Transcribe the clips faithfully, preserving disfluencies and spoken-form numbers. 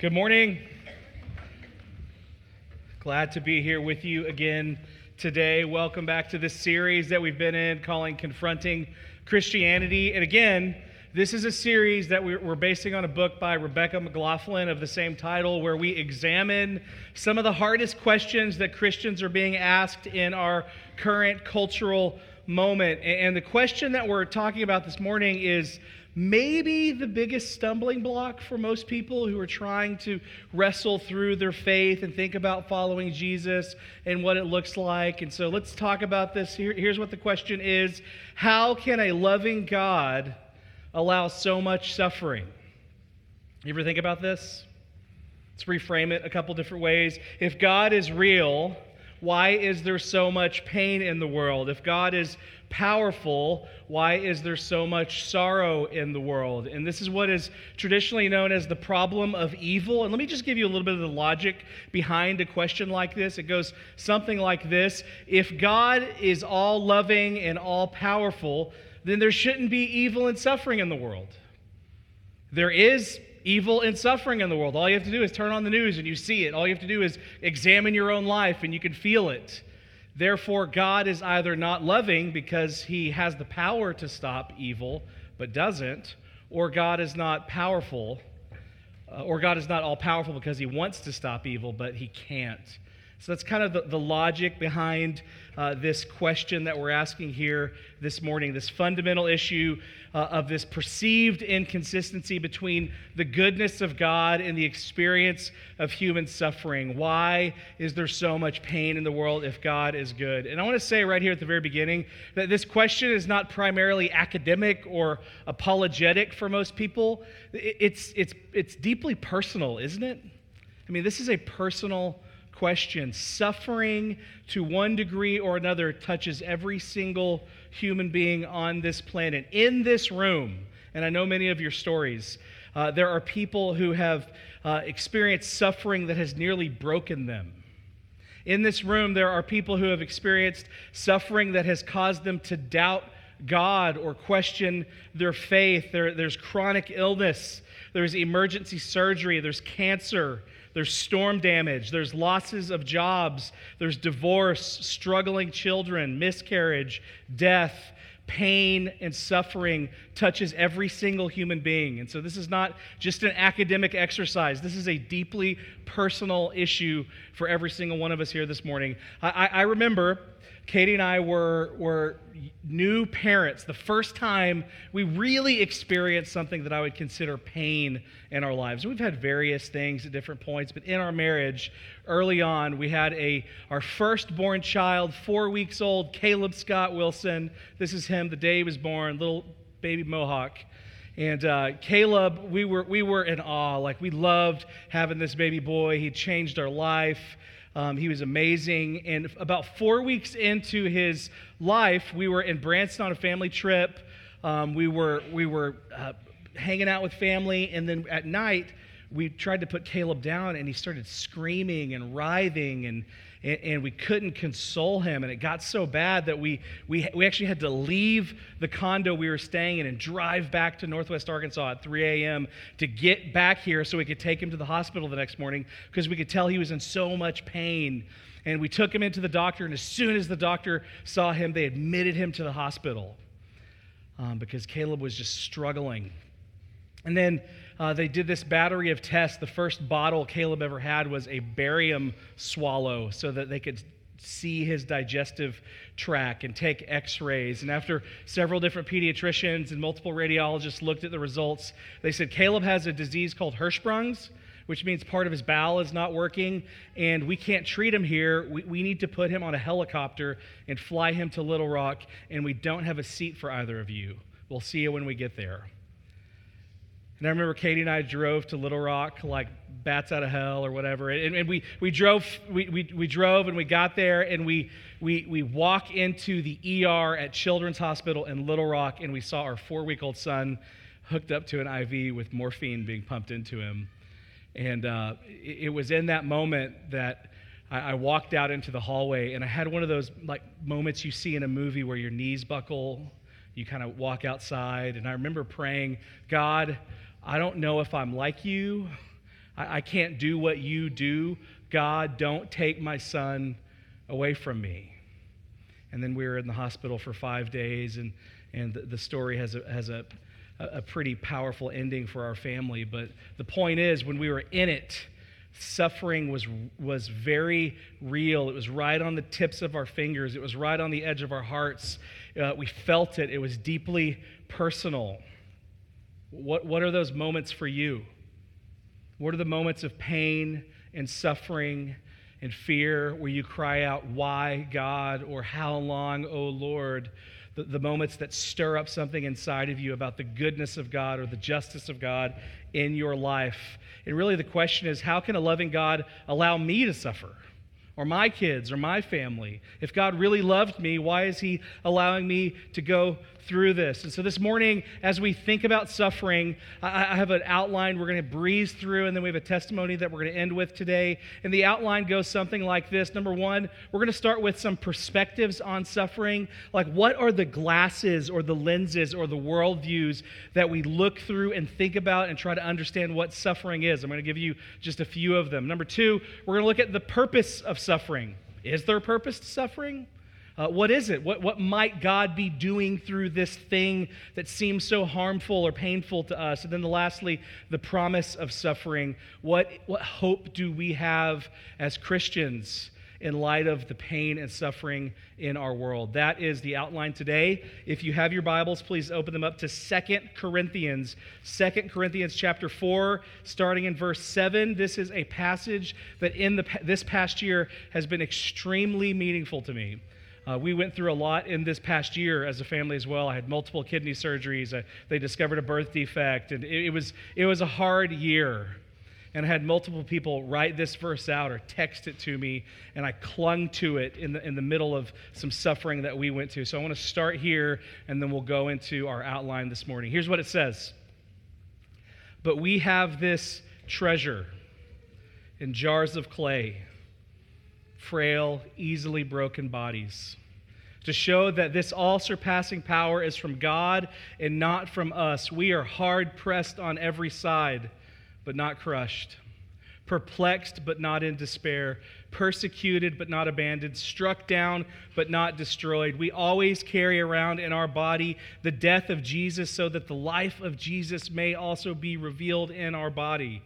Good morning. Glad to be here with you again today. Welcome back to this series that we've been in calling Confronting Christianity. And again, this is a series that we're basing on a book by Rebecca McLaughlin of the same title, where we examine some of the hardest questions that Christians are being asked in our current cultural moment. And the question that we're talking about this morning is maybe the biggest stumbling block for most people who are trying to wrestle through their faith and think about following Jesus and what it looks like. And so let's talk about this. Here, here's what the question is. How can a loving God allow so much suffering? You ever think about this? Let's reframe it a couple different ways. If God is real, why is there so much pain in the world? If God is powerful, why is there so much sorrow in the world? And this is what is traditionally known as the problem of evil. And let me just give you a little bit of the logic behind a question like this. It goes something like this. If God is all loving and all powerful, then there shouldn't be evil and suffering in the world. There is evil and suffering in the world. All you have to do is turn on the news and you see it. All you have to do is examine your own life and you can feel it. Therefore, God is either not loving because he has the power to stop evil but doesn't, or God is not powerful, uh, or God is not all-powerful because he wants to stop evil but he can't. So that's kind of the, the logic behind uh, this question that we're asking here this morning, this fundamental issue uh, of this perceived inconsistency between the goodness of God and the experience of human suffering. Why is there so much pain in the world if God is good? And I want to say right here at the very beginning that this question is not primarily academic or apologetic for most people. It's, it's, it's deeply personal, isn't it? I mean, this is a personal question. Suffering to one degree or another touches every single human being on this planet. In this room, and I know many of your stories, uh, there are people who have uh, experienced suffering that has nearly broken them. In this room, there are people who have experienced suffering that has caused them to doubt God or question their faith. There, there's chronic illness, there's emergency surgery, there's cancer. There's storm damage, there's losses of jobs, there's divorce, struggling children, miscarriage, death, pain, and suffering touches every single human being. And so this is not just an academic exercise. This is a deeply personal issue for every single one of us here this morning. I, I remember Katie and I were, were new parents. The first time we really experienced something that I would consider pain in our lives. We've had various things at different points, but in our marriage, early on, we had a our firstborn child, four weeks old, Caleb Scott Wilson. This is him the day he was born, little baby mohawk. And uh, Caleb, we were we were in awe. Like, we loved having this baby boy. He changed our life. Um, he was amazing, and about four weeks into his life, we were in Branson on a family trip. Um, we were we were uh, hanging out with family, and then at night, we tried to put Caleb down, and he started screaming and writhing, and and, and we couldn't console him, and it got so bad that we, we we actually had to leave the condo we were staying in and drive back to Northwest Arkansas at three a.m. to get back here so we could take him to the hospital the next morning, because we could tell he was in so much pain. And we took him into the doctor, and as soon as the doctor saw him, they admitted him to the hospital um, because Caleb was just struggling. And then uh, they did this battery of tests. The first bottle Caleb ever had was a barium swallow so that they could see his digestive tract and take x-rays. And after several different pediatricians and multiple radiologists looked at the results, they said, Caleb has a disease called Hirschsprung's, which means part of his bowel is not working, and we can't treat him here. We, we need to put him on a helicopter and fly him to Little Rock, and we don't have a seat for either of you. We'll see you when we get there. And I remember Katie and I drove to Little Rock like bats out of hell or whatever. And, and we we drove we, we we drove and we got there, and we we we walk into the E R at Children's Hospital in Little Rock, and we saw our four-week-old son hooked up to an I V with morphine being pumped into him. And uh, it, it was in that moment that I, I walked out into the hallway, and I had one of those like moments you see in a movie where your knees buckle, you kind of walk outside. And I remember praying, God, I don't know if I'm like you. I, I can't do what you do. God, don't take my son away from me. And then we were in the hospital for five days, and and the, the story has a, has a a pretty powerful ending for our family. But the point is, when we were in it, suffering was was very real. It was right on the tips of our fingers. It was right on the edge of our hearts. Uh, we felt it. It was deeply personal. What what are those moments for you? What are the moments of pain and suffering and fear where you cry out, why, God, or how long, oh Lord? The, the moments that stir up something inside of you about the goodness of God or the justice of God in your life. And really the question is, how can a loving God allow me to suffer? Or my kids, or my family? If God really loved me, why is he allowing me to go through this? And so this morning, as we think about suffering, I, I have an outline we're going to breeze through, and then we have a testimony that we're going to end with today. And the outline goes something like this. Number one, we're going to start with some perspectives on suffering. Like, what are the glasses or the lenses or the worldviews that we look through and think about and try to understand what suffering is? I'm going to give you just a few of them. Number two, we're going to look at the purpose of suffering. Is there a purpose to suffering? Uh, what is it? What, what might God be doing through this thing that seems so harmful or painful to us? And then lastly, the promise of suffering. What, what hope do we have as Christians in light of the pain and suffering in our world? That is the outline today. If you have your Bibles, please open them up to Second Corinthians. Second Corinthians chapter four, starting in verse seven. This is a passage that in the this past year has been extremely meaningful to me. Uh, we went through a lot in this past year as a family as well. I had multiple kidney surgeries. I, they discovered a birth defect, and it, it was it was a hard year. And I had multiple people write this verse out or text it to me, and I clung to it in the in the middle of some suffering that we went to. So I want to start here, and then we'll go into our outline this morning. Here's what it says. But we have this treasure in jars of clay, frail, easily broken bodies, to show that this all-surpassing power is from God and not from us. We are hard-pressed on every side, but not crushed, perplexed, but not in despair, persecuted, but not abandoned, struck down, but not destroyed. We always carry around in our body the death of Jesus so that the life of Jesus may also be revealed in our body.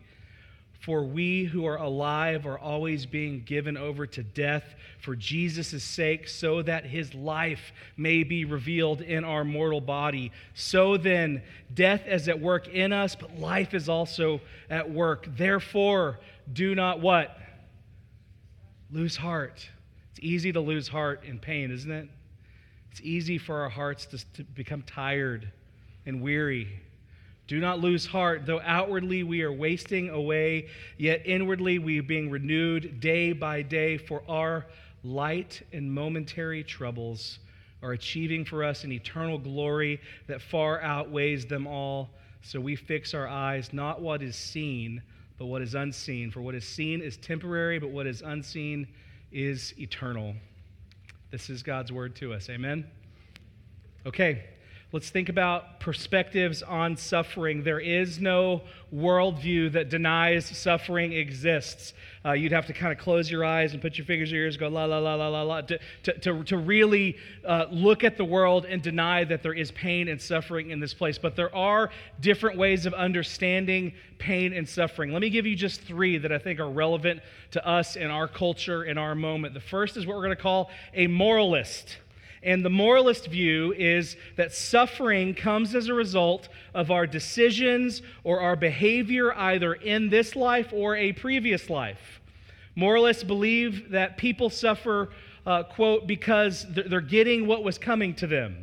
For we who are alive are always being given over to death for Jesus' sake, so that his life may be revealed in our mortal body. So then, death is at work in us, but life is also at work. Therefore, do not what? Lose heart. It's easy to lose heart in pain, isn't it? It's easy for our hearts to, to become tired and weary. Do not lose heart, though outwardly we are wasting away, yet inwardly we are being renewed day by day, for our light and momentary troubles are achieving for us an eternal glory that far outweighs them all. So we fix our eyes, not what is seen, but what is unseen. For what is seen is temporary, but what is unseen is eternal. This is God's word to us. Amen? Okay. Let's think about perspectives on suffering. There is no worldview that denies suffering exists. Uh, you'd have to kind of close your eyes and put your fingers in your ears and go, la, la, la, la, la, la, to, to, to really uh, look at the world and deny that there is pain and suffering in this place. But there are different ways of understanding pain and suffering. Let me give you just three that I think are relevant to us in our culture, in our moment. The first is what we're going to call a moralist. And the moralist view is that suffering comes as a result of our decisions or our behavior either in this life or a previous life. Moralists believe that people suffer, uh, quote, because they're getting what was coming to them.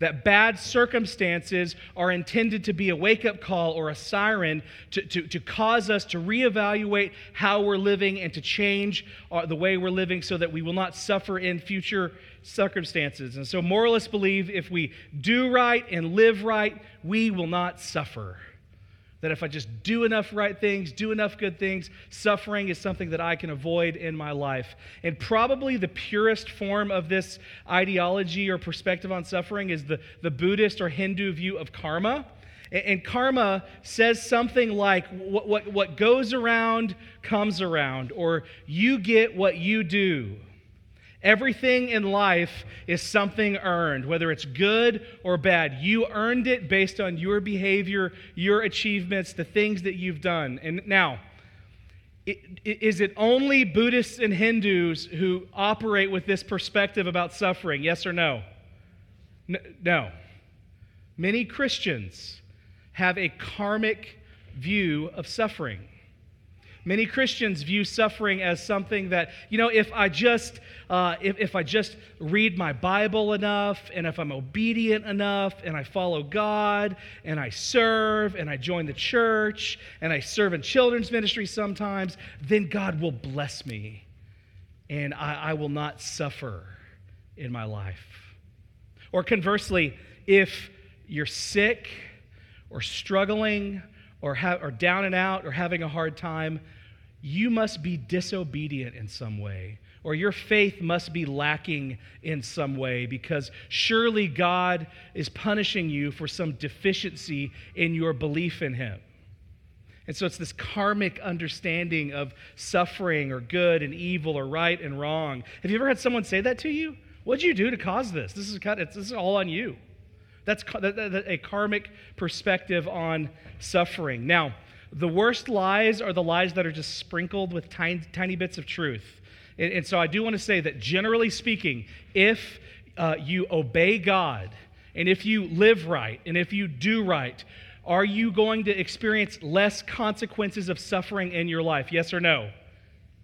That bad circumstances are intended to be a wake-up call or a siren to, to, to cause us to reevaluate how we're living and to change our, the way we're living so that we will not suffer in future circumstances. And so moralists believe if we do right and live right, we will not suffer. That if I just do enough right things, do enough good things, suffering is something that I can avoid in my life. And probably the purest form of this ideology or perspective on suffering is the, the Buddhist or Hindu view of karma. And karma says something like, what, what, what goes around comes around, or you get what you do. Everything in life is something earned, whether it's good or bad. You earned it based on your behavior, your achievements, the things that you've done. And now, is it only Buddhists and Hindus who operate with this perspective about suffering? Yes or no? No. Many Christians have a karmic view of suffering. Many Christians view suffering as something that, you know, if I just uh, if, if I just read my Bible enough, and if I'm obedient enough, and I follow God, and I serve, and I join the church, and I serve in children's ministry sometimes, then God will bless me, and I, I will not suffer in my life. Or conversely, if you're sick or struggling or ha- or down and out or having a hard time, you must be disobedient in some way, or your faith must be lacking in some way, because surely God is punishing you for some deficiency in your belief in him. And so it's this karmic understanding of suffering or good and evil or right and wrong. Have you ever had someone say that to you? What'd you do to cause this? This is kind of, this is all on you. That's a karmic perspective on suffering. Now, the worst lies are the lies that are just sprinkled with tiny, tiny bits of truth. And, and so I do want to say that generally speaking, if uh, you obey God, and if you live right, and if you do right, are you going to experience less consequences of suffering in your life? Yes or no?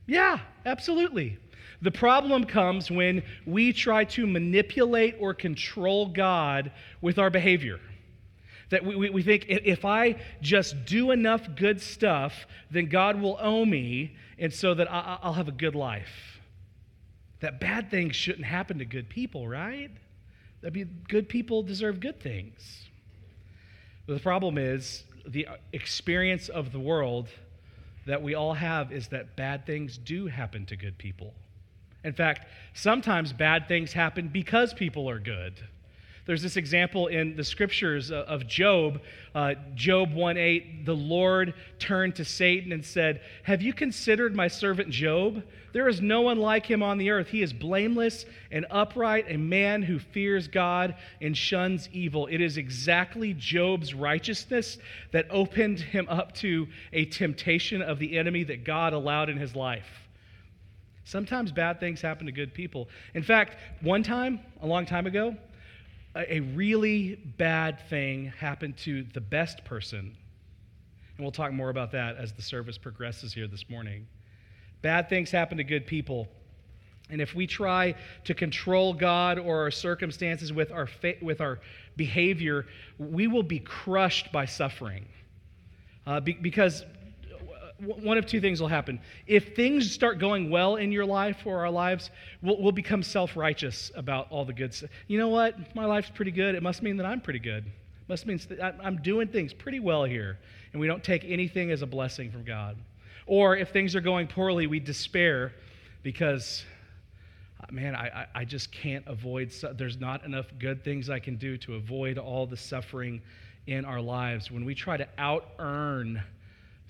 Yeah, absolutely. The problem comes when we try to manipulate or control God with our behavior. That we, we, we think, if I just do enough good stuff, then God will owe me, and so that I, I'll have a good life. That bad things shouldn't happen to good people, right? That'd be, good people deserve good things. But the problem is, the experience of the world that we all have is that bad things do happen to good people. In fact, sometimes bad things happen because people are good. There's this example in the scriptures of Job, uh, Job one eight, the Lord turned to Satan and said, "Have you considered my servant Job? There is no one like him on the earth. He is blameless and upright, a man who fears God and shuns evil." It is exactly Job's righteousness that opened him up to a temptation of the enemy that God allowed in his life. Sometimes bad things happen to good people. In fact, one time, a long time ago, a really bad thing happened to the best person. And we'll talk more about that as the service progresses here this morning. Bad things happen to good people. And if we try to control God or our circumstances with our fa- with our behavior, we will be crushed by suffering. Uh, be- because... One of two things will happen. If things start going well in your life or our lives, we'll, we'll become self-righteous about all the good stuff. You know what? My life's pretty good. It must mean that I'm pretty good. It must mean that I'm doing things pretty well here. And we don't take anything as a blessing from God. Or if things are going poorly, we despair because, man, I, I just can't avoid. There's not enough good things I can do to avoid all the suffering in our lives. When we try to out-earn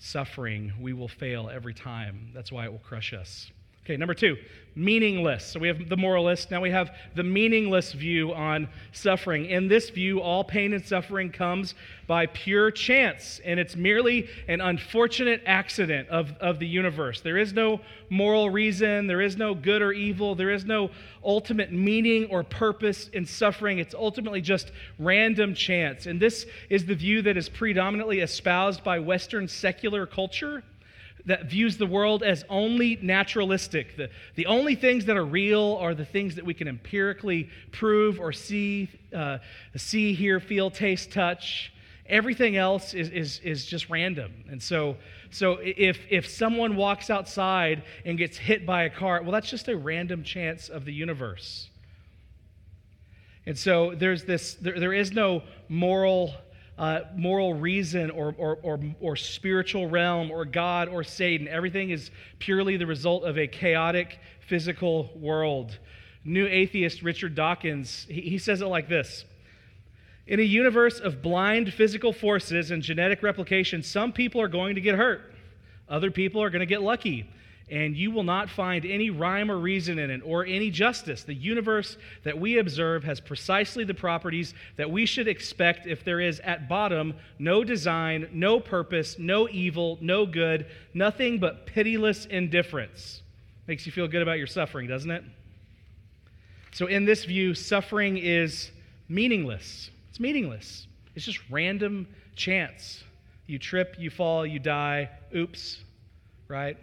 suffering, we will fail every time. That's why it will crush us. Okay, number two, meaningless. So we have the moralist. Now we have the meaningless view on suffering. In this view, all pain and suffering comes by pure chance, and it's merely an unfortunate accident of, of the universe. There is no moral reason. There is no good or evil. There is no ultimate meaning or purpose in suffering. It's ultimately just random chance. And this is the view that is predominantly espoused by Western secular culture that views the world as only naturalistic. The, the only things that are real are the things that we can empirically prove or see, uh, see, hear, feel, taste, touch. Everything else is, is, is just random. And so so if, if someone walks outside and gets hit by a car, well, that's just a random chance of the universe. And so there's this, there, there is no moral Uh, moral reason or, or or or spiritual realm or God or Satan. Everything is purely the result of a chaotic physical world. New atheist Richard Dawkins, he, he says it like this. In a universe of blind physical forces and genetic replication, some people are going to get hurt. Other people are going to get lucky. And you will not find any rhyme or reason in it or any justice. The universe that we observe has precisely the properties that we should expect if there is at bottom no design, no purpose, no evil, no good, nothing but pitiless indifference. Makes you feel good about your suffering, doesn't it? So in this view, suffering is meaningless. It's meaningless. It's just random chance. You trip, you fall, you die. Oops, right?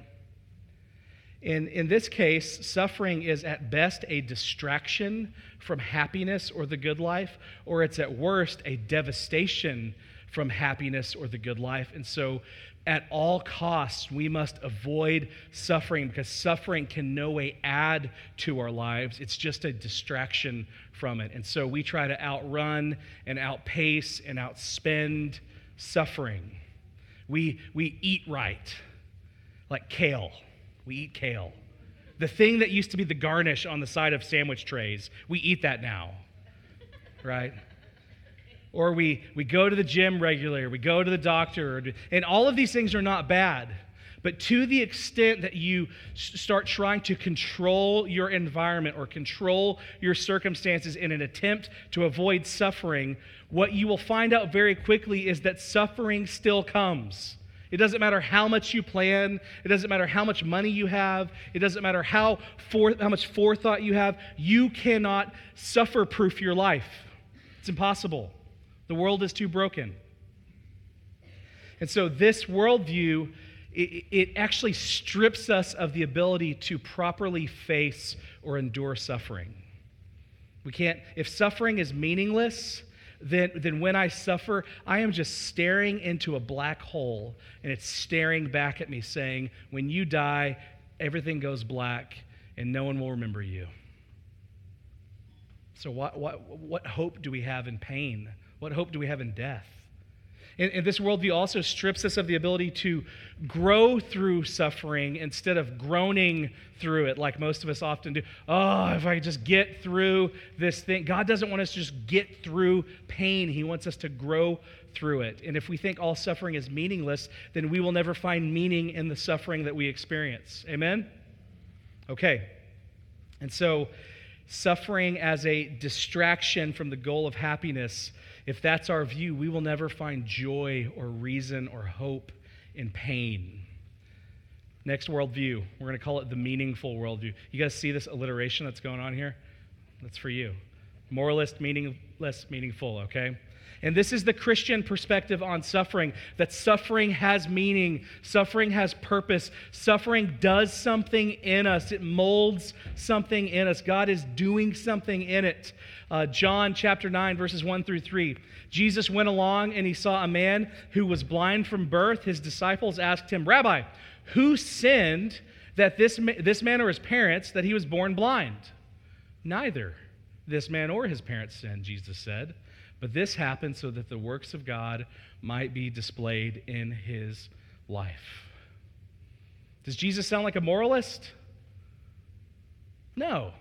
In, in this case, suffering is at best a distraction from happiness or the good life, or it's at worst a devastation from happiness or the good life. And so at all costs, we must avoid suffering because suffering can no way add to our lives. It's just a distraction from it. And so we try to outrun and outpace and outspend suffering. We, we eat right, like kale. We eat kale. The thing that used to be the garnish on the side of sandwich trays, we eat that now, right? Or we, we go to the gym regularly, or we go to the doctor, or, and all of these things are not bad. But to the extent that you start trying to control your environment or control your circumstances in an attempt to avoid suffering, what you will find out very quickly is that suffering still comes. It doesn't matter how much you plan. It doesn't matter how much money you have. It doesn't matter how for, how much forethought you have. You cannot suffer-proof your life. It's impossible. The world is too broken. And so this worldview, it, it actually strips us of the ability to properly face or endure suffering. We can't, if suffering is meaningless, Then, then when I suffer, I am just staring into a black hole, and it's staring back at me saying, when you die, everything goes black, and no one will remember you. So what, what, what hope do we have in pain? What hope do we have in death? And, and this worldview also strips us of the ability to grow through suffering instead of groaning through it like most of us often do. Oh, if I could just get through this thing. God doesn't want us to just get through pain. He wants us to grow through it. And if we think all suffering is meaningless, then we will never find meaning in the suffering that we experience. Amen? Okay. And so suffering as a distraction from the goal of happiness, if that's our view, we will never find joy or reason or hope in pain. Next worldview, we're going to call it the meaningful worldview. You guys see this alliteration that's going on here? That's for you. Moralist, meaning, less meaningful, okay? And this is the Christian perspective on suffering, that suffering has meaning, suffering has purpose, suffering does something in us, it molds something in us, God is doing something in it. Uh, John chapter nine, verses one through three, Jesus went along and he saw a man who was blind from birth. His disciples asked him, Rabbi, who sinned that this, ma- this man or his parents that he was born blind? Neither this man or his parents sinned, Jesus said. But this happened so that the works of God might be displayed in his life. Does Jesus sound like a moralist? No,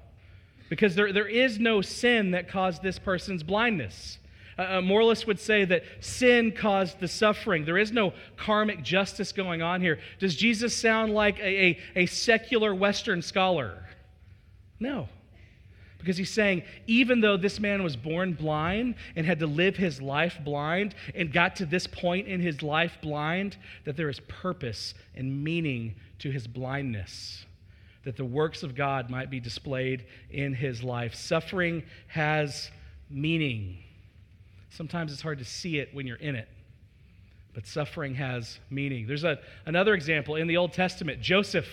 because there, there is no sin that caused this person's blindness. A moralist would say that sin caused the suffering. There is no karmic justice going on here. Does Jesus sound like a, a, a secular Western scholar? No. Because he's saying, even though this man was born blind and had to live his life blind and got to this point in his life blind, that there is purpose and meaning to his blindness, that the works of God might be displayed in his life. Suffering has meaning. Sometimes it's hard to see it when you're in it, but suffering has meaning. There's a, another example in the Old Testament. Joseph,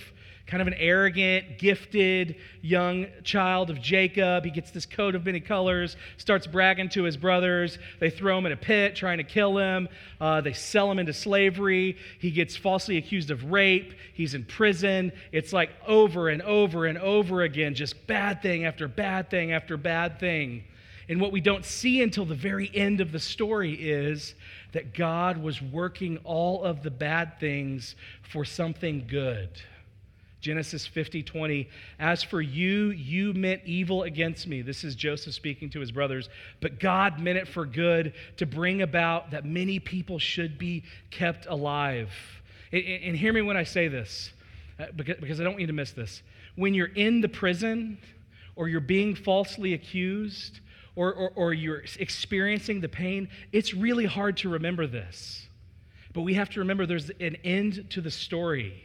kind of an arrogant, gifted, young child of Jacob. He gets this coat of many colors, starts bragging to his brothers. They throw him in a pit, trying to kill him. Uh, they sell him into slavery. He gets falsely accused of rape. He's in prison. It's like over and over and over again, just bad thing after bad thing after bad thing. And what we don't see until the very end of the story is that God was working all of the bad things for something good. Genesis fifty twenty, as for you, you meant evil against me. This is Joseph speaking to his brothers, but God meant it for good to bring about that many people should be kept alive. And, and hear me when I say this, because I don't need to miss this. When you're in the prison or you're being falsely accused or, or, or you're experiencing the pain, it's really hard to remember this. But we have to remember there's an end to the story.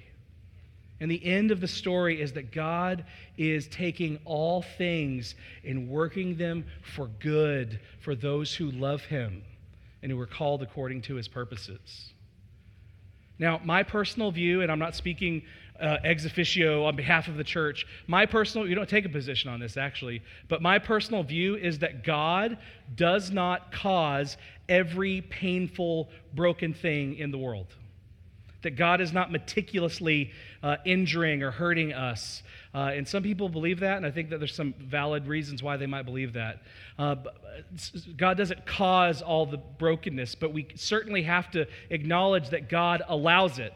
And the end of the story is that God is taking all things and working them for good for those who love him and who are called according to his purposes. Now, my personal view, and I'm not speaking uh, ex officio on behalf of the church, my personal, you don't take a position on this actually, but my personal view is that God does not cause every painful, broken thing in the world. That God is not meticulously uh, injuring or hurting us. Uh, and some people believe that, and I think that there's some valid reasons why they might believe that. Uh, God doesn't cause all the brokenness, but we certainly have to acknowledge that God allows it,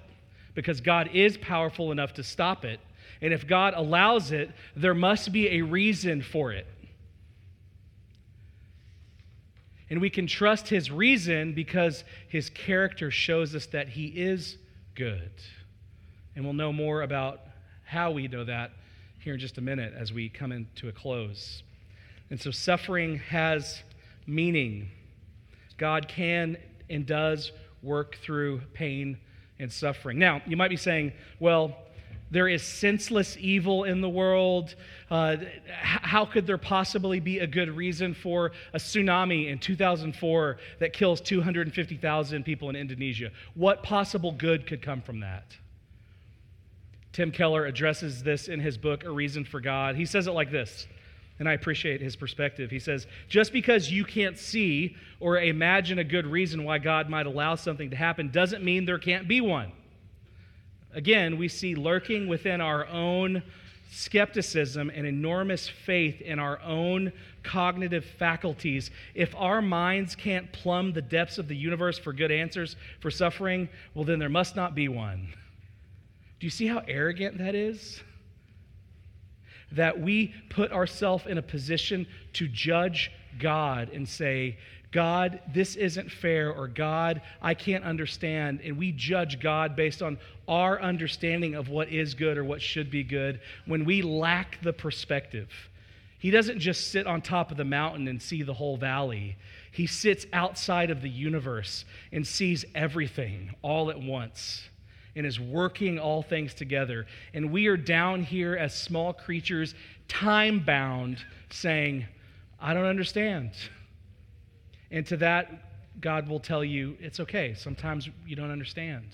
because God is powerful enough to stop it. And if God allows it, there must be a reason for it. And we can trust his reason because his character shows us that he is good. And we'll know more about how we know that here in just a minute as we come into a close. And so suffering has meaning. God can and does work through pain and suffering. Now, you might be saying, well, there is senseless evil in the world. Uh, how could there possibly be a good reason for a tsunami in two thousand four that kills two hundred fifty thousand people in Indonesia? What possible good could come from that? Tim Keller addresses this in his book, A Reason for God. He says it like this, and I appreciate his perspective. He says, just because you can't see or imagine a good reason why God might allow something to happen doesn't mean there can't be one. Again, we see lurking within our own skepticism an enormous faith in our own cognitive faculties. If our minds can't plumb the depths of the universe for good answers for suffering, well, then there must not be one. Do you see how arrogant that is? That we put ourselves in a position to judge God and say, God, this isn't fair, or God, I can't understand. And we judge God based on our understanding of what is good or what should be good when we lack the perspective. He doesn't just sit on top of the mountain and see the whole valley. He sits outside of the universe and sees everything all at once and is working all things together. And we are down here as small creatures, time-bound, saying, I don't understand. And to that, God will tell you, it's okay. Sometimes you don't understand.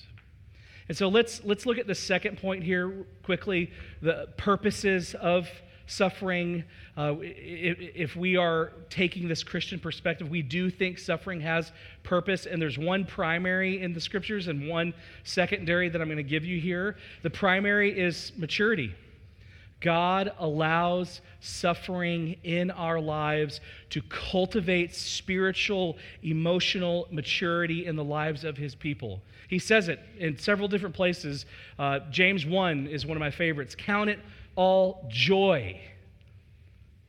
And so let's let's look at the second point here quickly, the purposes of suffering. Uh, if we are taking this Christian perspective, we do think suffering has purpose, and there's one primary in the Scriptures and one secondary that I'm going to give you here. The primary is maturity. God allows suffering in our lives to cultivate spiritual, emotional maturity in the lives of his people. He says it in several different places. Uh, James one is one of my favorites. Count it all joy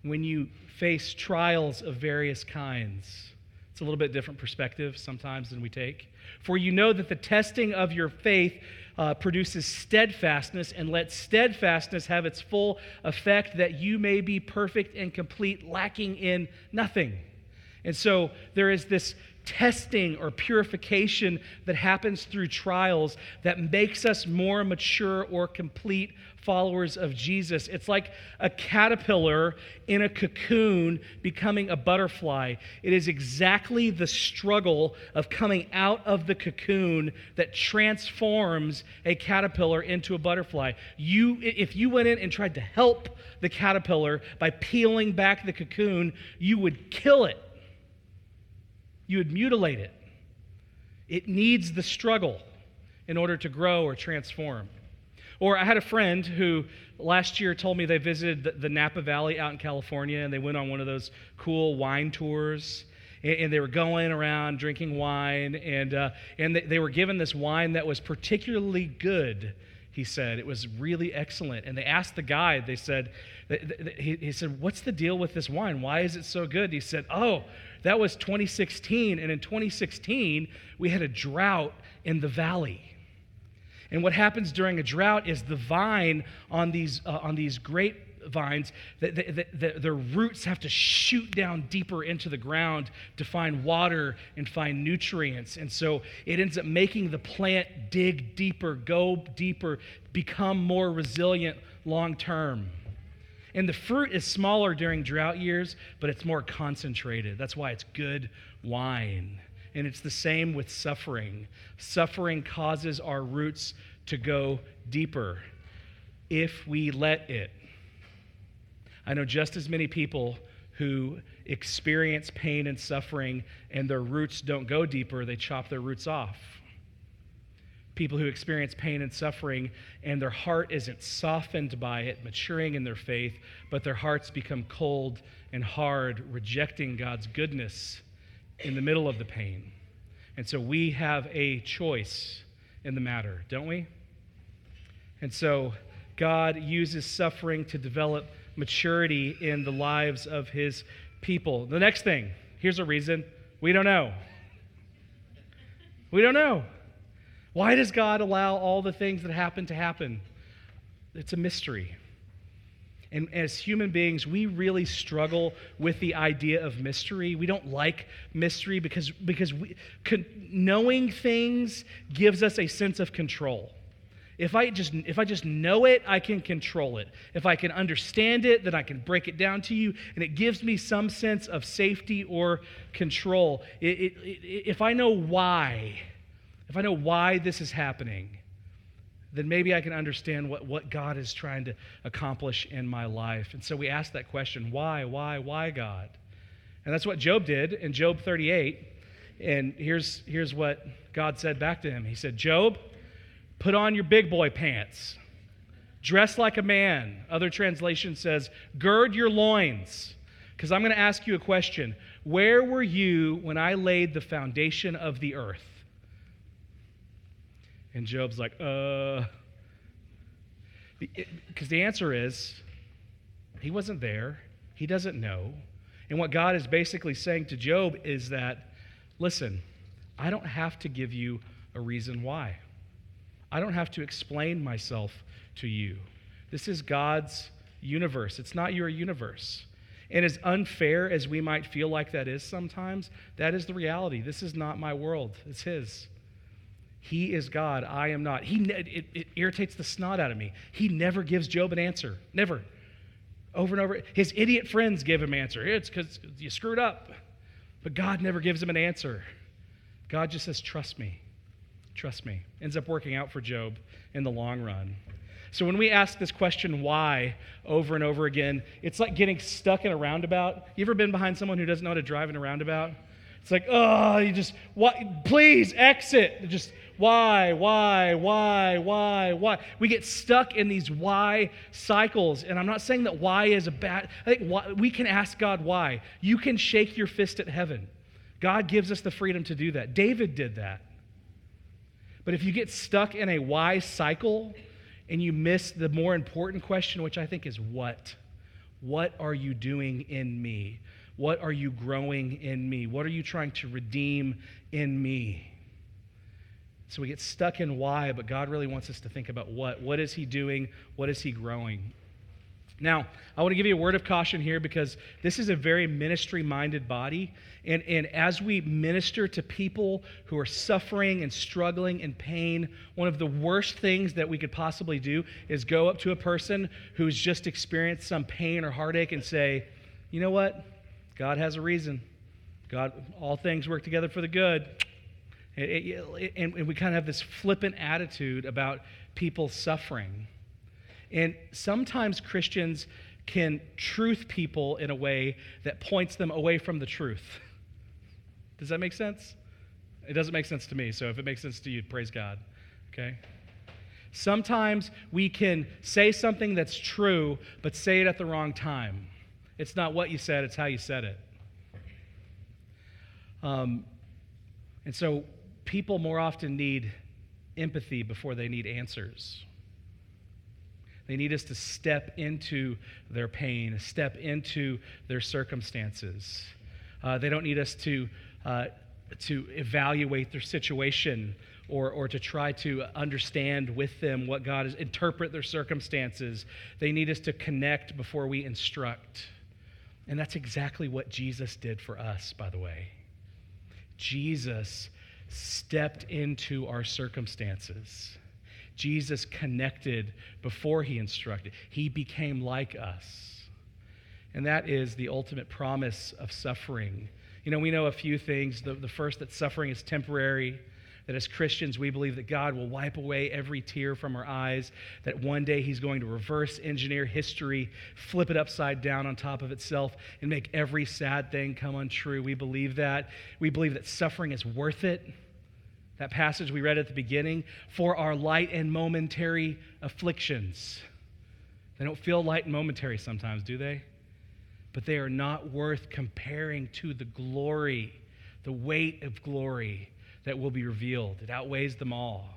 when you face trials of various kinds. It's a little bit different perspective sometimes than we take. For you know that the testing of your faith Uh, produces steadfastness, and let steadfastness have its full effect, that you may be perfect and complete, lacking in nothing. And so there is this testing or purification that happens through trials that makes us more mature or complete followers of Jesus. It's like a caterpillar in a cocoon becoming a butterfly. It is exactly the struggle of coming out of the cocoon that transforms a caterpillar into a butterfly. You, if you went in and tried to help the caterpillar by peeling back the cocoon, you would kill it. You would mutilate it. It needs the struggle in order to grow or transform. Or I had a friend who last year told me they visited the, the Napa Valley out in California, and they went on one of those cool wine tours, and, and they were going around drinking wine, and uh, and they, they were given this wine that was particularly good he said. It was really excellent. And they asked the guide, they said, he said, what's the deal with this wine? Why is it so good? He said, oh, that was twenty sixteen. And in twenty sixteen, we had a drought in the valley. And what happens during a drought is the vine on these uh, on these grapevines, the, the, the, their roots have to shoot down deeper into the ground to find water and find nutrients. And so it ends up making the plant dig deeper, go deeper, become more resilient long term. And the fruit is smaller during drought years, but it's more concentrated. That's why it's good wine. And it's the same with suffering. Suffering causes our roots to go deeper if we let it. I know just as many people who experience pain and suffering and their roots don't go deeper, they chop their roots off. People who experience pain and suffering and their heart isn't softened by it, maturing in their faith, but their hearts become cold and hard, rejecting God's goodness in the middle of the pain. And so we have a choice in the matter, don't we? And so God uses suffering to develop maturity in the lives of his people. The next thing, here's a reason we don't know. We don't know. Why does God allow all the things that happen to happen? It's a mystery. And as human beings, we really struggle with the idea of mystery. We don't like mystery because, because we, con, knowing things gives us a sense of control. If I just if I just know it, I can control it. If I can understand it, then I can break it down to you, and it gives me some sense of safety or control. It, it, it, if I know why, if I know why this is happening, then maybe I can understand what, what God is trying to accomplish in my life. And so we ask that question, why, why, why, God? And that's what Job did in Job thirty-eight. And here's, here's what God said back to him. He said, Job, put on your big boy pants. Dress like a man. Other translation says, gird your loins. Because I'm going to ask you a question. Where were you when I laid the foundation of the earth? And Job's like, uh, because the answer is, he wasn't there. He doesn't know. And what God is basically saying to Job is that, listen, I don't have to give you a reason why. I don't have to explain myself to you. This is God's universe. It's not your universe. And as unfair as we might feel like that is sometimes, that is the reality. This is not my world. It's his. He is God. I am not. He it, it irritates the snot out of me. He never gives Job an answer. Never. Over and over. His idiot friends give him an answer. It's because you screwed up. But God never gives him an answer. God just says, trust me. Trust me. Ends up working out for Job in the long run. So when we ask this question, why, over and over again, it's like getting stuck in a roundabout. You ever been behind someone who doesn't know how to drive in a roundabout? It's like, oh, you just, what, please exit. Just why, why, why, why, why. We get stuck in these why cycles. And I'm not saying that why is a bad, I think why, we can ask God why. You can shake your fist at heaven. God gives us the freedom to do that. David did that. But if you get stuck in a why cycle and you miss the more important question, which I think is what? What are you doing in me? What are you growing in me? What are you trying to redeem in me? So we get stuck in why, but God really wants us to think about what. What is he doing? What is he growing? Now, I want to give you a word of caution here because this is a very ministry-minded body. And, and as we minister to people who are suffering and struggling and pain, one of the worst things that we could possibly do is go up to a person who's just experienced some pain or heartache and say, you know what? God has a reason. God, all things work together for the good. It, it, it, and, and we kind of have this flippant attitude about people suffering. And sometimes Christians can truth people in a way that points them away from the truth. Does that make sense? It doesn't make sense to me, so if it makes sense to you, praise God. Okay? Sometimes we can say something that's true, but say it at the wrong time. It's not what you said, it's how you said it. Um, and so people more often need empathy before they need answers. They need us to step into their pain, step into their circumstances. Uh, they don't need us to uh, to evaluate their situation or or to try to understand with them what God is, interpret their circumstances. They need us to connect before we instruct. And that's exactly what Jesus did for us, by the way. Jesus stepped into our circumstances. Jesus connected before he instructed. He became like us. And that is the ultimate promise of suffering. You know, we know a few things. The, the first, that suffering is temporary, that as Christians we believe that God will wipe away every tear from our eyes, that one day he's going to reverse engineer history, flip it upside down on top of itself, and make every sad thing come untrue. We believe that. We believe that suffering is worth it. That passage we read at the beginning, for our light and momentary afflictions. They don't feel light and momentary sometimes, do they? But they are not worth comparing to the glory, the weight of glory that will be revealed. It outweighs them all.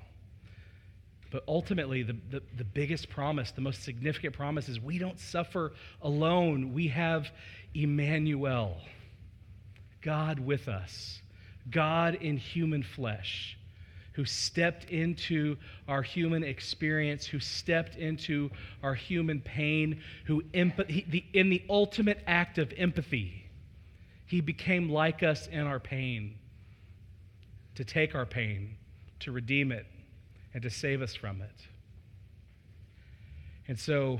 But ultimately, the, the, the biggest promise, the most significant promise is we don't suffer alone. We have Emmanuel, God with us. God in human flesh, who stepped into our human experience, who stepped into our human pain, who empathy, in the ultimate act of empathy, he became like us in our pain, to take our pain, to redeem it, and to save us from it. And so,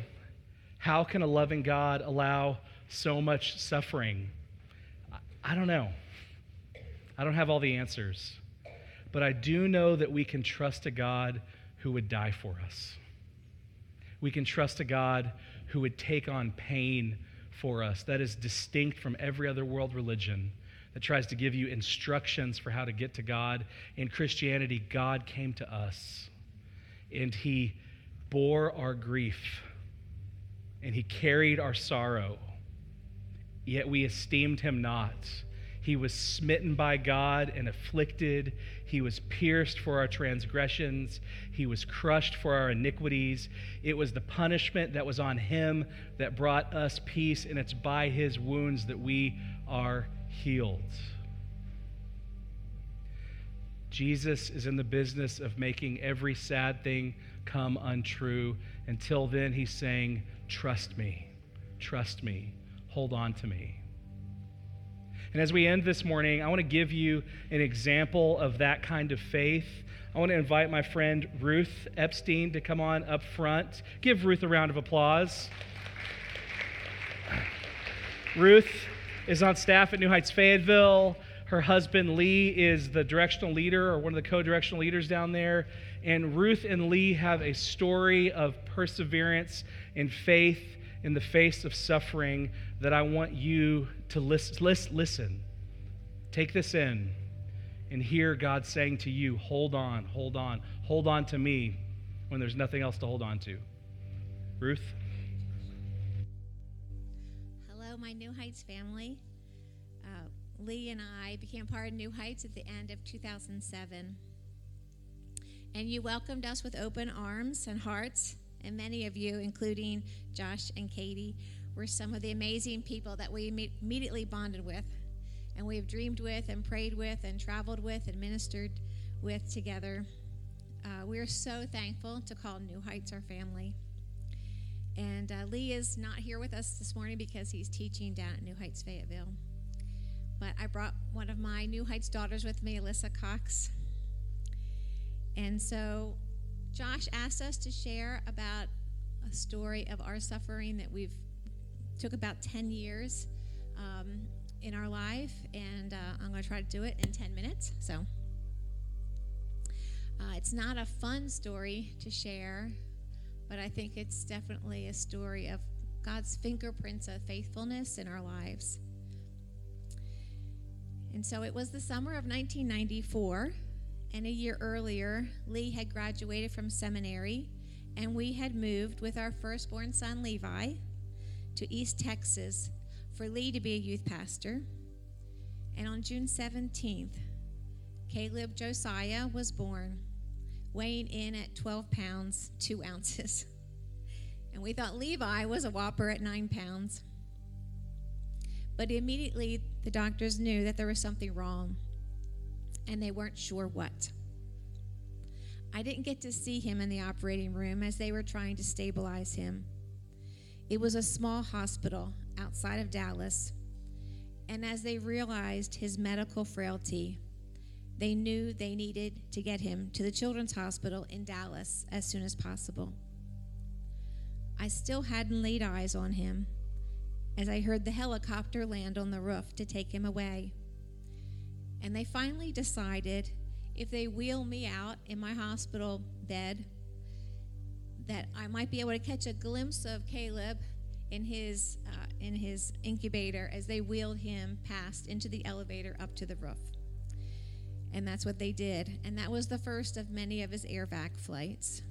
how can a loving God allow so much suffering? I don't know. I don't have all the answers, but I do know that we can trust a God who would die for us. We can trust a God who would take on pain for us. That is distinct from every other world religion that tries to give you instructions for how to get to God. In Christianity, God came to us, and he bore our grief, and he carried our sorrow, yet we esteemed him not. He was smitten by God and afflicted. He was pierced for our transgressions. He was crushed for our iniquities. It was the punishment that was on him that brought us peace, and it's by his wounds that we are healed. Jesus is in the business of making every sad thing come untrue. Until then, he's saying, trust me, trust me, hold on to me. And as we end this morning, I want to give you an example of that kind of faith. I want to invite my friend Ruth Epstein to come on up front. Give Ruth a round of applause. Ruth is on staff at New Heights Fayetteville. Her husband Lee is the directional leader or one of the co-directional leaders down there. And Ruth and Lee have a story of perseverance and faith in the face of suffering that I want you to listen, listen, take this in and hear God saying to you, hold on, hold on, hold on to me when there's nothing else to hold on to. Ruth? Hello, my New Heights family. Uh, Lee and I became part of New Heights at the end of two thousand seven. And you welcomed us with open arms and hearts. And many of you, including Josh and Katie, were some of the amazing people that we immediately bonded with, and we've dreamed with and prayed with and traveled with and ministered with together. Uh, we're so thankful to call New Heights our family. And uh, Lee is not here with us this morning because he's teaching down at New Heights Fayetteville. But I brought one of my New Heights daughters with me, Alyssa Cox. And so Josh asked us to share about a story of our suffering that we've took about ten years um, in our life, and uh, I'm going to try to do it in ten minutes. So uh, it's not a fun story to share, but I think it's definitely a story of God's fingerprints of faithfulness in our lives. And so it was the summer of nineteen ninety-four. And a year earlier, Lee had graduated from seminary, and we had moved with our firstborn son, Levi, to East Texas for Lee to be a youth pastor. And on June seventeenth, Caleb Josiah was born, weighing in at twelve pounds, two ounces. And we thought Levi was a whopper at nine pounds. But immediately the doctors knew that there was something wrong, and they weren't sure what. I didn't get to see him in the operating room as they were trying to stabilize him. It was a small hospital outside of Dallas, and as they realized his medical frailty, they knew they needed to get him to the Children's Hospital in Dallas as soon as possible. I still hadn't laid eyes on him as I heard the helicopter land on the roof to take him away. And they finally decided if they wheel me out in my hospital bed, that I might be able to catch a glimpse of Caleb in his uh, in his incubator as they wheeled him past into the elevator up to the roof. And that's what they did. And that was the first of many of his airvac flights.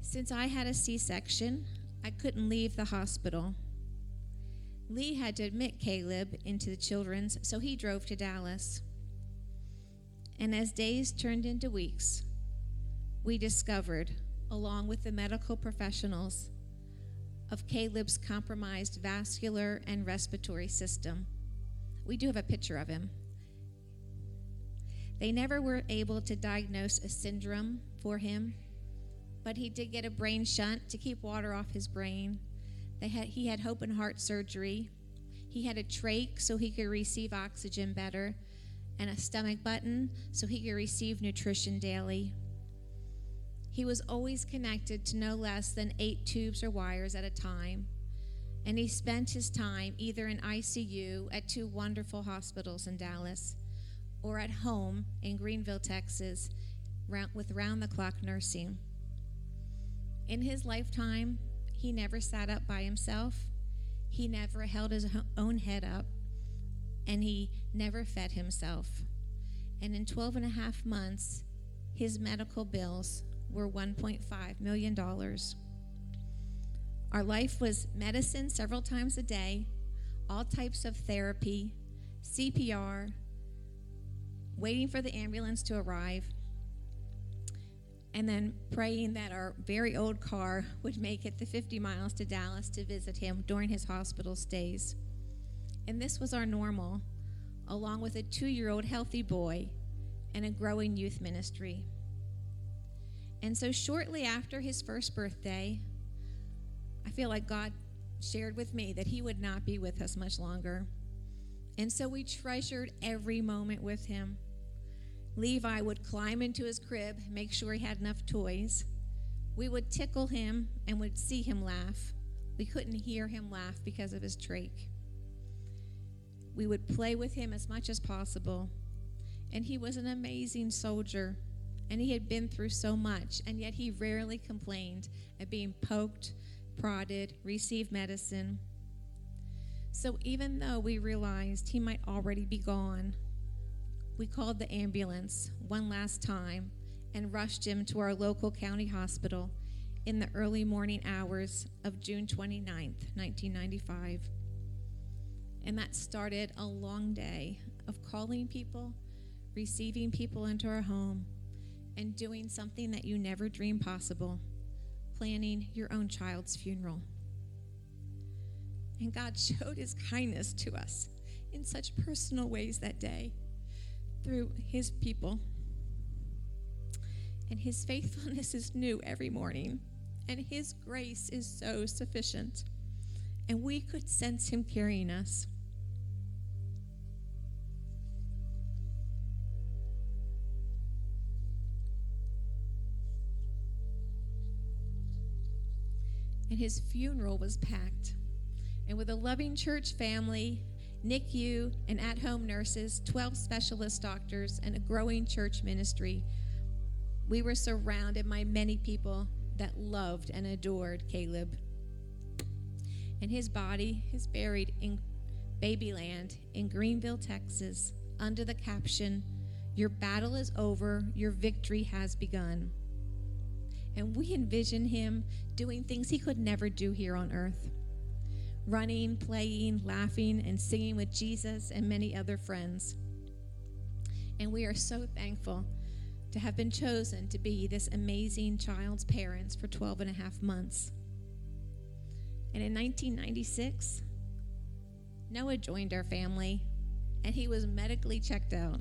Since I had a C-section, I couldn't leave the hospital. Lee had to admit Caleb into the Children's, so he drove to Dallas. And as days turned into weeks, we discovered, along with the medical professionals, of Caleb's compromised vascular and respiratory system. We do have a picture of him. They never were able to diagnose a syndrome for him, but he did get a brain shunt to keep water off his brain. They had, he had open heart surgery. He had a trach so he could receive oxygen better, and a stomach button so he could receive nutrition daily. He was always connected to no less than eight tubes or wires at a time, and he spent his time either in I C U at two wonderful hospitals in Dallas, or at home in Greenville, Texas, with round-the-clock nursing. In his lifetime, he never sat up by himself, he never held his own head up, and he never fed himself. And in twelve and a half months, his medical bills were one point five million dollars. Our life was medicine several times a day, all types of therapy, C P R, waiting for the ambulance to arrive, and then praying that our very old car would make it the fifty miles to Dallas to visit him during his hospital stays. And this was our normal, along with a two-year-old healthy boy and a growing youth ministry. And so shortly after his first birthday, I feel like God shared with me that he would not be with us much longer. And so we treasured every moment with him. Levi would climb into his crib, make sure he had enough toys. We would tickle him and would see him laugh. We couldn't hear him laugh because of his trach. We would play with him as much as possible. And he was an amazing soldier. And he had been through so much, and yet he rarely complained of being poked, prodded, received medicine. So even though we realized he might already be gone, we called the ambulance one last time and rushed him to our local county hospital in the early morning hours of June twenty-ninth, nineteen ninety-five. And that started a long day of calling people, receiving people into our home, and doing something that you never dreamed possible, planning your own child's funeral. And God showed his kindness to us in such personal ways that day through his people. And his faithfulness is new every morning, and his grace is so sufficient. And we could sense him carrying us. And his funeral was packed. And with a loving church family, N I C U and at-home nurses, twelve specialist doctors, and a growing church ministry, we were surrounded by many people that loved and adored Caleb. And his body is buried in Babyland in Greenville, Texas, under the caption, "Your battle is over, your victory has begun." And we envision him doing things he could never do here on earth. Running, playing, laughing, and singing with Jesus and many other friends. And we are so thankful to have been chosen to be this amazing child's parents for twelve and a half months. And in nineteen ninety-six, Noah joined our family, and he was medically checked out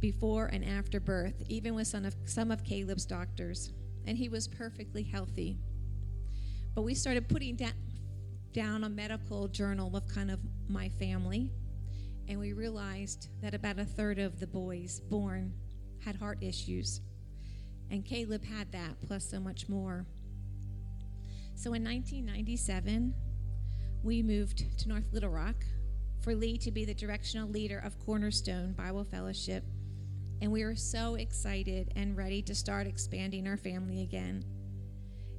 before and after birth, even with some of, some of Caleb's doctors, and he was perfectly healthy. But we started putting da- down a medical journal of kind of my family, and we realized that about a third of the boys born had heart issues, and Caleb had that, plus so much more. So in nineteen ninety-seven, we moved to North Little Rock for Lee to be the directional leader of Cornerstone Bible Fellowship, and we were so excited and ready to start expanding our family again.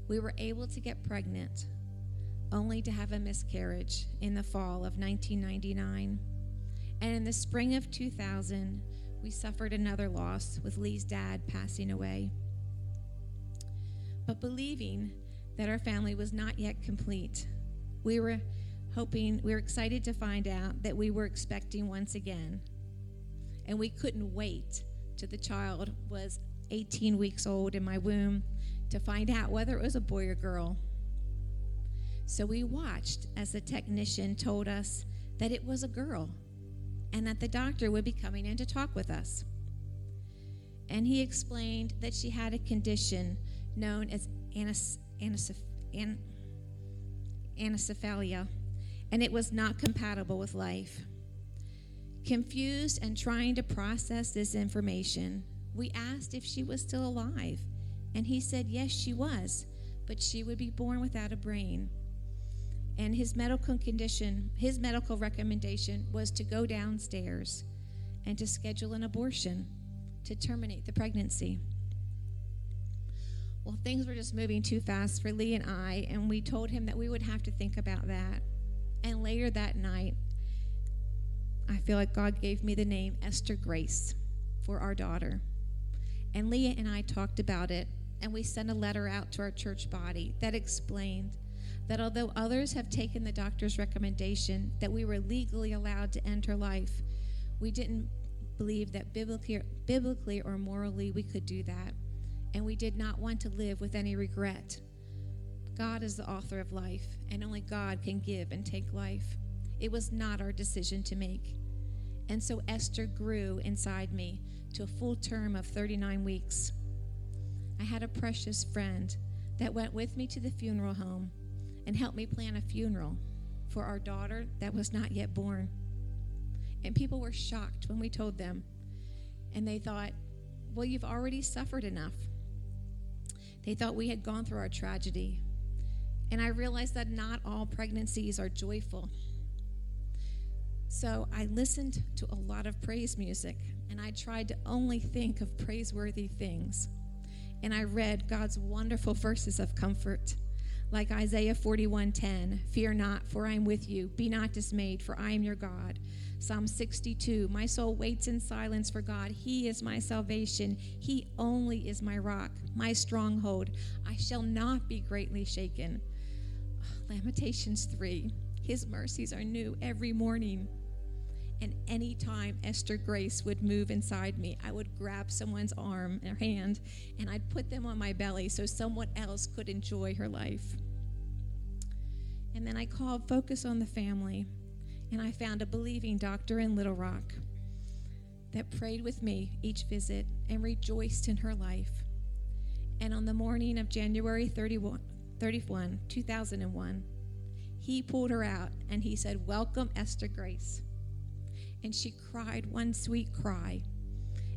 We were able to get pregnant, only to have a miscarriage in the fall of nineteen ninety-nine. And in the spring of two thousand, we suffered another loss with Lee's dad passing away. But believing that our family was not yet complete, we were hoping, we were excited to find out that we were expecting once again. And we couldn't wait till the child was eighteen weeks old in my womb to find out whether it was a boy or girl. So we watched as the technician told us that it was a girl and that the doctor would be coming in to talk with us. And he explained that she had a condition known as anas- anasoph- an- anencephalia, and it was not compatible with life. Confused and trying to process this information, we asked if she was still alive, and he said yes, she was, but she would be born without a brain. And his medical condition, his medical recommendation was to go downstairs and to schedule an abortion to terminate the pregnancy. Well, things were just moving too fast for Lee and I, and we told him that we would have to think about that. And later that night, I feel like God gave me the name Esther Grace for our daughter. And Leah and I talked about it, and we sent a letter out to our church body that explained that although others have taken the doctor's recommendation that we were legally allowed to end her life, we didn't believe that biblically or, biblically or morally we could do that, and we did not want to live with any regret. God is the author of life, and only God can give and take life. It was not our decision to make. And so Esther grew inside me to a full term of thirty-nine weeks. I had a precious friend that went with me to the funeral home and helped me plan a funeral for our daughter that was not yet born. And people were shocked when we told them. And they thought, well, you've already suffered enough. They thought we had gone through our tragedy. And I realized that not all pregnancies are joyful. So I listened to a lot of praise music, and I tried to only think of praiseworthy things. And I read God's wonderful verses of comfort, like Isaiah forty-one ten, "Fear not, for I am with you. Be not dismayed, for I am your God." Psalm sixty-two, "My soul waits in silence for God. He is my salvation. He only is my rock, my stronghold. I shall not be greatly shaken." Lamentations three, "His mercies are new every morning." And any time Esther Grace would move inside me, I would grab someone's arm or hand, and I'd put them on my belly so someone else could enjoy her life. And then I called Focus on the Family, and I found a believing doctor in Little Rock that prayed with me each visit and rejoiced in her life. And on the morning of January thirty-first, two thousand one, he pulled her out, and he said, "Welcome, Esther Grace." And she cried one sweet cry,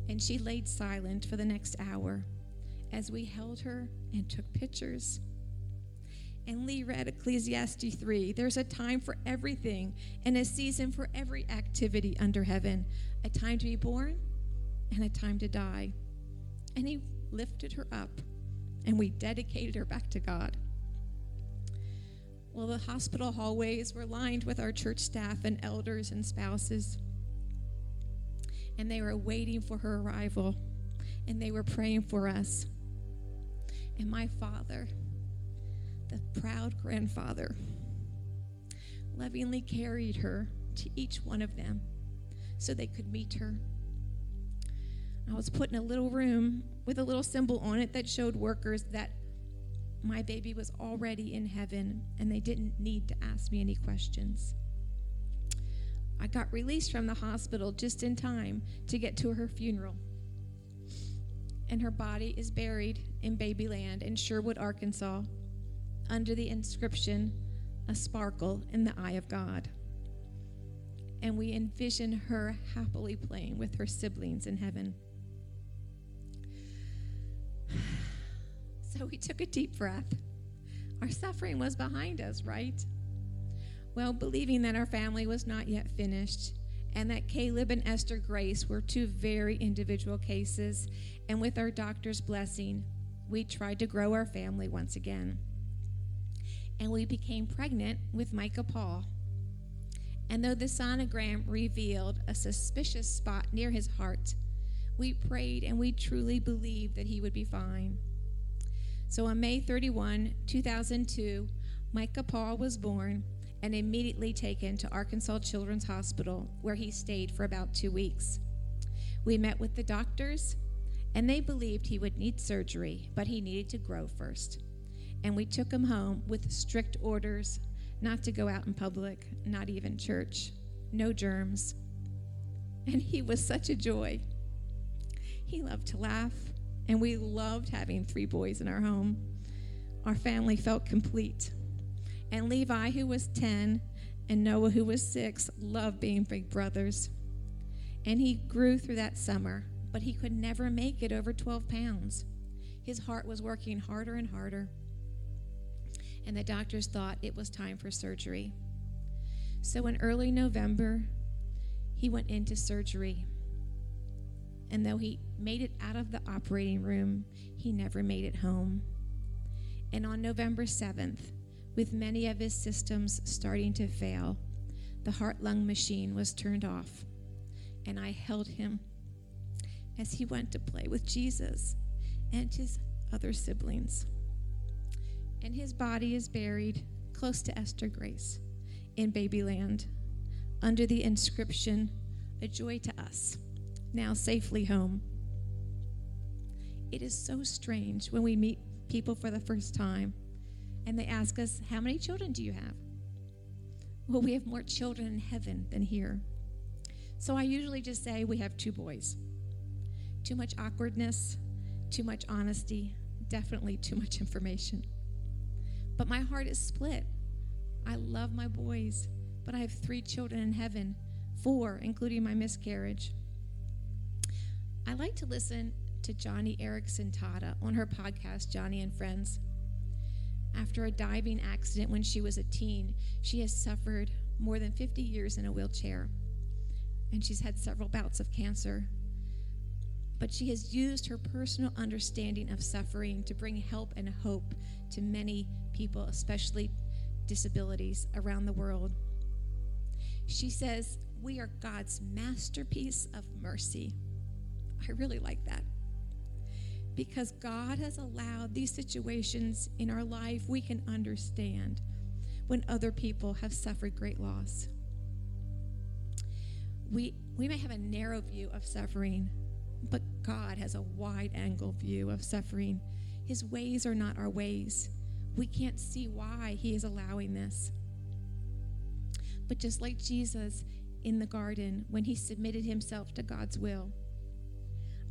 and she laid silent for the next hour as we held her and took pictures. And Lee read Ecclesiastes three, "There's a time for everything and a season for every activity under heaven, a time to be born and a time to die." And he lifted her up, and we dedicated her back to God. Well, the hospital hallways were lined with our church staff and elders and spouses. And they were waiting for her arrival, and they were praying for us. And my father, the proud grandfather, lovingly carried her to each one of them so they could meet her. I was put in a little room with a little symbol on it that showed workers that my baby was already in heaven, and they didn't need to ask me any questions. I got released from the hospital just in time to get to her funeral. And her body is buried in Babyland in Sherwood, Arkansas, under the inscription, "A Sparkle in the Eye of God." And we envision her happily playing with her siblings in heaven. So we took a deep breath. Our suffering was behind us, right? Well, believing that our family was not yet finished, and that Caleb and Esther Grace were two very individual cases, and with our doctor's blessing, we tried to grow our family once again. And we became pregnant with Micah Paul. And though the sonogram revealed a suspicious spot near his heart, we prayed and we truly believed that he would be fine. So on May thirty-first, two thousand two, Micah Paul was born and immediately taken to Arkansas Children's Hospital, where he stayed for about two weeks. We met with the doctors, and they believed he would need surgery, but he needed to grow first. And we took him home with strict orders not to go out in public, not even church, no germs. And he was such a joy. He loved to laugh, and we loved having three boys in our home. Our family felt complete. And Levi, who was ten, and Noah, who was six, loved being big brothers. And he grew through that summer, but he could never make it over twelve pounds. His heart was working harder and harder. And the doctors thought it was time for surgery. So in early November, he went into surgery. And though he made it out of the operating room, he never made it home. And on November seventh, with many of his systems starting to fail, the heart-lung machine was turned off, and I held him as he went to play with Jesus and his other siblings. And his body is buried close to Esther Grace in Babyland under the inscription, "A Joy to Us, Now Safely Home." It is so strange when we meet people for the first time and they ask us, "How many children do you have?" Well, we have more children in heaven than here. So I usually just say we have two boys. Too much awkwardness, too much honesty, definitely too much information. But my heart is split. I love my boys, but I have three children in heaven, four, including my miscarriage. I like to listen to Johnny Erickson Tata on her podcast, Johnny and Friends. After a diving accident when she was a teen, she has suffered more than fifty years in a wheelchair, and she's had several bouts of cancer. But she has used her personal understanding of suffering to bring help and hope to many people, especially disabilities around the world. She says, "We are God's masterpiece of mercy." I really like that. Because God has allowed these situations in our life, we can understand when other people have suffered great loss. We we may have a narrow view of suffering, but God has a wide-angle view of suffering. His ways are not our ways. We can't see why he is allowing this. But just like Jesus in the garden, when he submitted himself to God's will,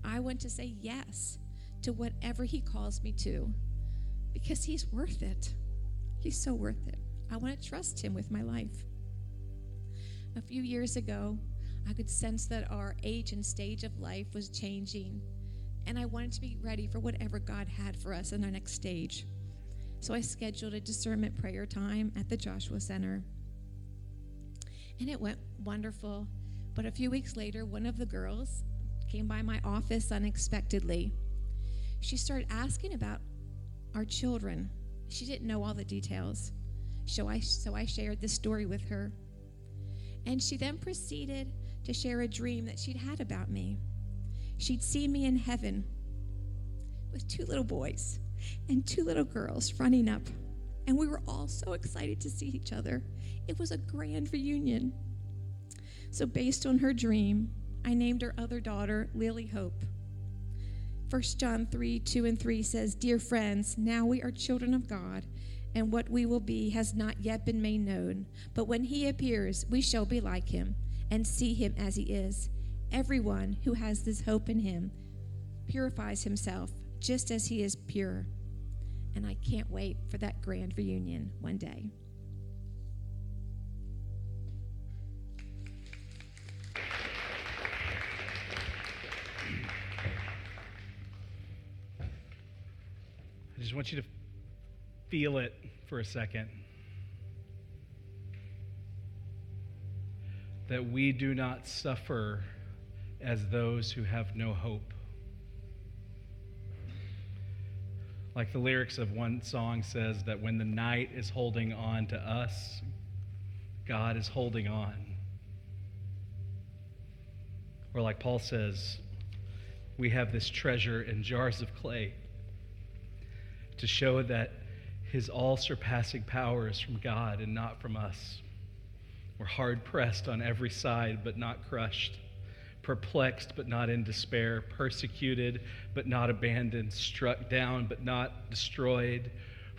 I want to say yes to whatever he calls me to, because he's worth it. He's so worth it. I want to trust him with my life. A few years ago, I could sense that our age and stage of life was changing, and I wanted to be ready for whatever God had for us in our next stage. So I scheduled a discernment prayer time at the Joshua Center, and it went wonderful. But a few weeks later, one of the girls came by my office unexpectedly. She started asking about our children. She didn't know all the details, so I, so I shared this story with her. And she then proceeded to share a dream that she'd had about me. She'd seen me in heaven with two little boys and two little girls running up, and we were all so excited to see each other. It was a grand reunion. So based on her dream, I named her other daughter Lily Hope, First John three, two and three says, "Dear friends, now we are children of God, and what we will be has not yet been made known. But when he appears, we shall be like him and see him as he is. Everyone who has this hope in him purifies himself just as he is pure." And I can't wait for that grand reunion one day. I just want you to feel it for a second. That we do not suffer as those who have no hope. Like the lyrics of one song says, that when the night is holding on to us, God is holding on. Or like Paul says, we have this treasure in jars of clay to show that his all-surpassing power is from God and not from us. We're hard-pressed on every side, but not crushed. Perplexed, but not in despair. Persecuted, but not abandoned. Struck down, but not destroyed.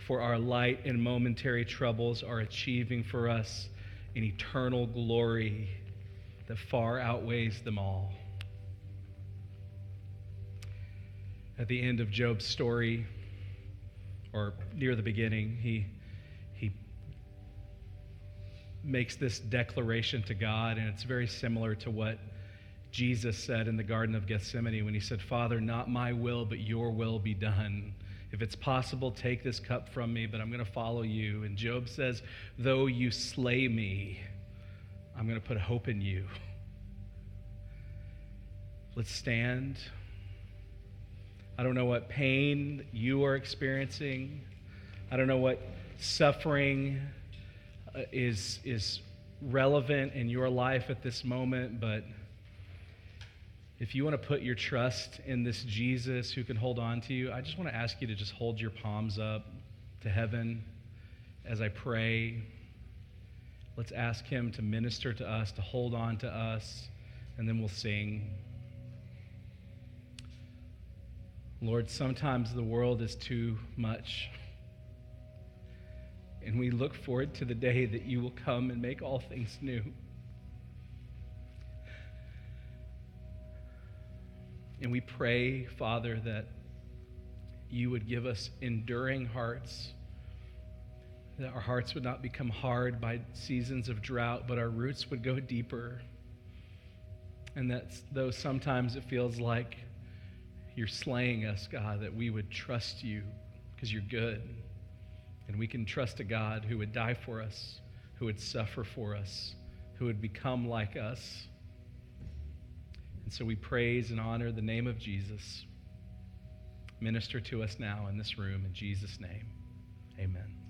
For our light and momentary troubles are achieving for us an eternal glory that far outweighs them all. At the end of Job's story, or near the beginning, he he makes this declaration to God, and it's very similar to what Jesus said in the Garden of Gethsemane when he said, "Father, not my will, but your will be done. If it's possible, take this cup from me, but I'm going to follow you." And Job says, "Though you slay me, I'm going to put hope in you." Let's stand. I don't know what pain you are experiencing. I don't know what suffering is, is relevant in your life at this moment, but if you want to put your trust in this Jesus who can hold on to you, I just want to ask you to just hold your palms up to heaven as I pray. Let's ask him to minister to us, to hold on to us, and then we'll sing. Lord, sometimes the world is too much, and we look forward to the day that you will come and make all things new. And we pray, Father, that you would give us enduring hearts, that our hearts would not become hard by seasons of drought, but our roots would go deeper. And that though sometimes it feels like you're slaying us, God, that we would trust you because you're good. And we can trust a God who would die for us, who would suffer for us, who would become like us. And so we praise and honor the name of Jesus. Minister to us now in this room in Jesus' name. Amen.